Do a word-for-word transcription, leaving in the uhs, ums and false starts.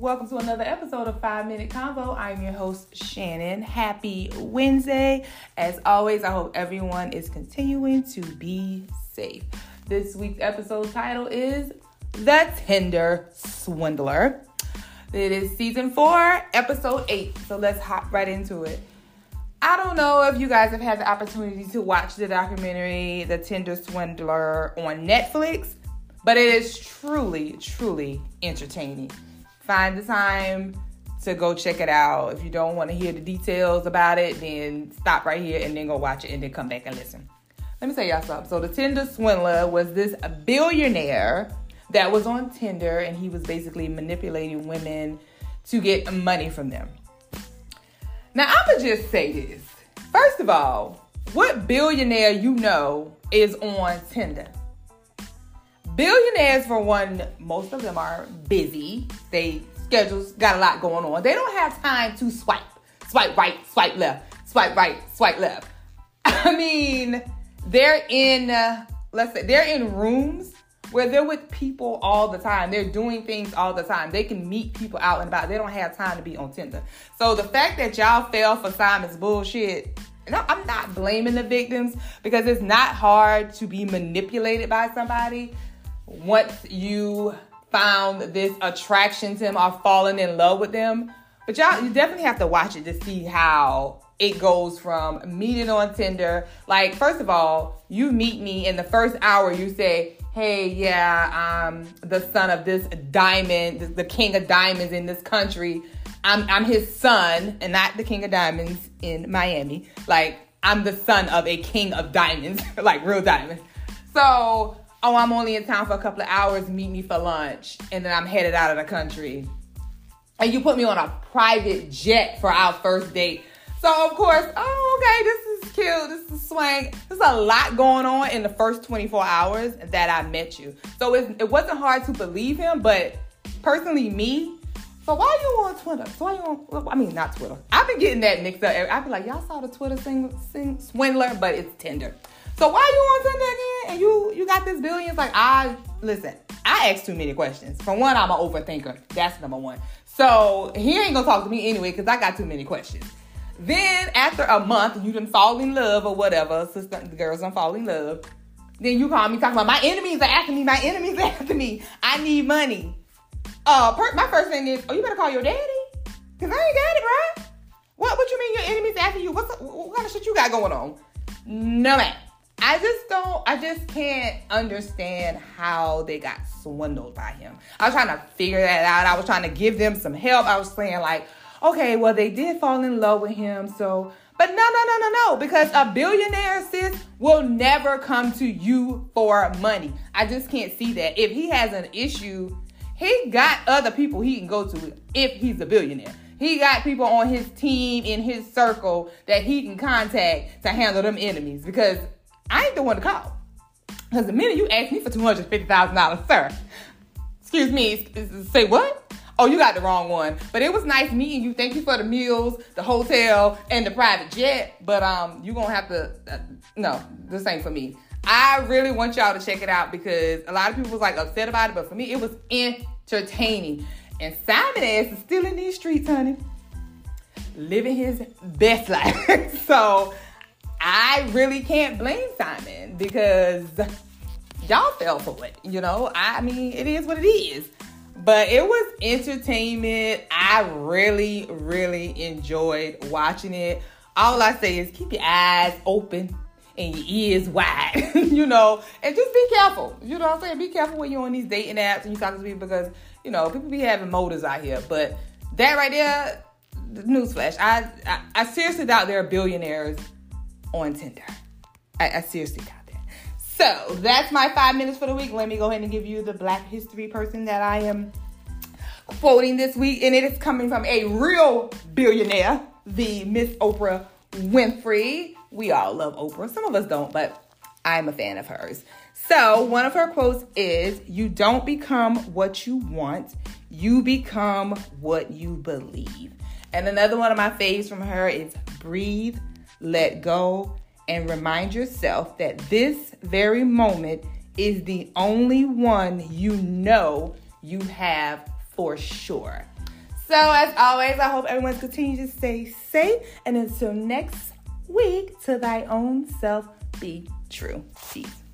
Welcome to another episode of Five Minute Convo. I'm your host, Shannon. Happy Wednesday. As always, I hope everyone is continuing to be safe. This week's episode title is The Tinder Swindler. It is season four, episode eight. So let's hop right into it. I don't know if you guys have had the opportunity to watch the documentary The Tinder Swindler on Netflix, but it is truly, truly entertaining. Find the time to go check it out. If you don't want to hear the details about it, then stop right here and then go watch it and then come back and listen. Let me tell y'all something. So the Tinder Swindler was this billionaire that was on Tinder, and he was basically manipulating women to get money from them. Now, I'm going to just say this. First of all, what billionaire you know is on Tinder? Billionaires, for one, most of them are busy. They schedules got a lot going on. They don't have time to swipe. Swipe right, swipe left, swipe right, swipe left. I mean, they're in, uh, let's say, they're in rooms where they're with people all the time. They're doing things all the time. They can meet people out and about. They don't have time to be on Tinder. So the fact that y'all fell for Simon's bullshit, no, I'm not blaming the victims, because it's not hard to be manipulated by somebody once you found this attraction to them or fallen in love with them. But y'all, you definitely have to watch it to see how it goes from meeting on Tinder. Like, first of all, you meet me in the first hour, you say, hey, yeah, I'm the son of this diamond, the king of diamonds in this country. I'm, I'm his son, and not the king of diamonds in Miami. Like, I'm the son of a king of diamonds, like real diamonds. So, oh, I'm only in town for a couple of hours, meet me for lunch, and then I'm headed out of the country. And you put me on a private jet for our first date. So, of course, oh, okay, this is cute, this is swang. There's a lot going on in the first twenty-four hours that I met you. So, it, it wasn't hard to believe him, but personally, me, so why are you on Twitter? So why you on, I mean, not Twitter. I've been getting that mixed up. I've been like, y'all saw the Twitter sing, sing, swindler, but it's Tinder. So why are you on Tinder again? And you you got this billions? Like, I, listen, I ask too many questions. For one, I'm an overthinker. That's number one. So he ain't gonna talk to me anyway because I got too many questions. Then after a month, you done fall in love or whatever. Sister, the girls done fall in love. Then you call me talking about my enemies are after me. My enemies are after me. I need money. Uh, per- my first thing is, oh, you better call your daddy. Because I ain't got it, bruh. What, what you mean your enemies after you? What's up? What kind of shit you got going on? No, man. I just don't, I just can't understand how they got swindled by him. I was trying to figure that out. I was trying to give them some help. I was saying like, okay, well, they did fall in love with him, so, but no, no, no, no, no, because a billionaire, sis, will never come to you for money. I just can't see that. If he has an issue, he got other people he can go to if he's a billionaire. He got people on his team, in his circle, that he can contact to handle them enemies, because I ain't the one to call. Because the minute you ask me for two hundred fifty thousand dollars, sir, excuse me, say what? Oh, you got the wrong one. But it was nice meeting you. Thank you for the meals, the hotel, and the private jet. But um, you're going to have to, uh, no, this ain't for me. I really want y'all to check it out because a lot of people was like upset about it. But for me, it was entertaining. And Simon S is still in these streets, honey, living his best life. So I really can't blame Simon because y'all fell for it, you know? I mean, it is what it is. But it was entertainment. I really, really enjoyed watching it. All I say is keep your eyes open and your ears wide, you know? And just be careful. You know what I'm saying? Be careful when you're on these dating apps and you talking to people because, you know, people be having motives out here. But that right there, newsflash, I, I, I seriously doubt there are billionaires on Tinder. I, I seriously doubt that. So that's my five minutes for the week. Let me go ahead and give you the Black History person that I am quoting this week. And it is coming from a real billionaire, the Miss Oprah Winfrey. We all love Oprah. Some of us don't, but I'm a fan of hers. So one of her quotes is, you don't become what you want. You become what you believe. And another one of my faves from her is breathe, let go, and remind yourself that this very moment is the only one you know you have for sure. So as always, I hope everyone continues to stay safe. And until next week, to thy own self be true. Peace.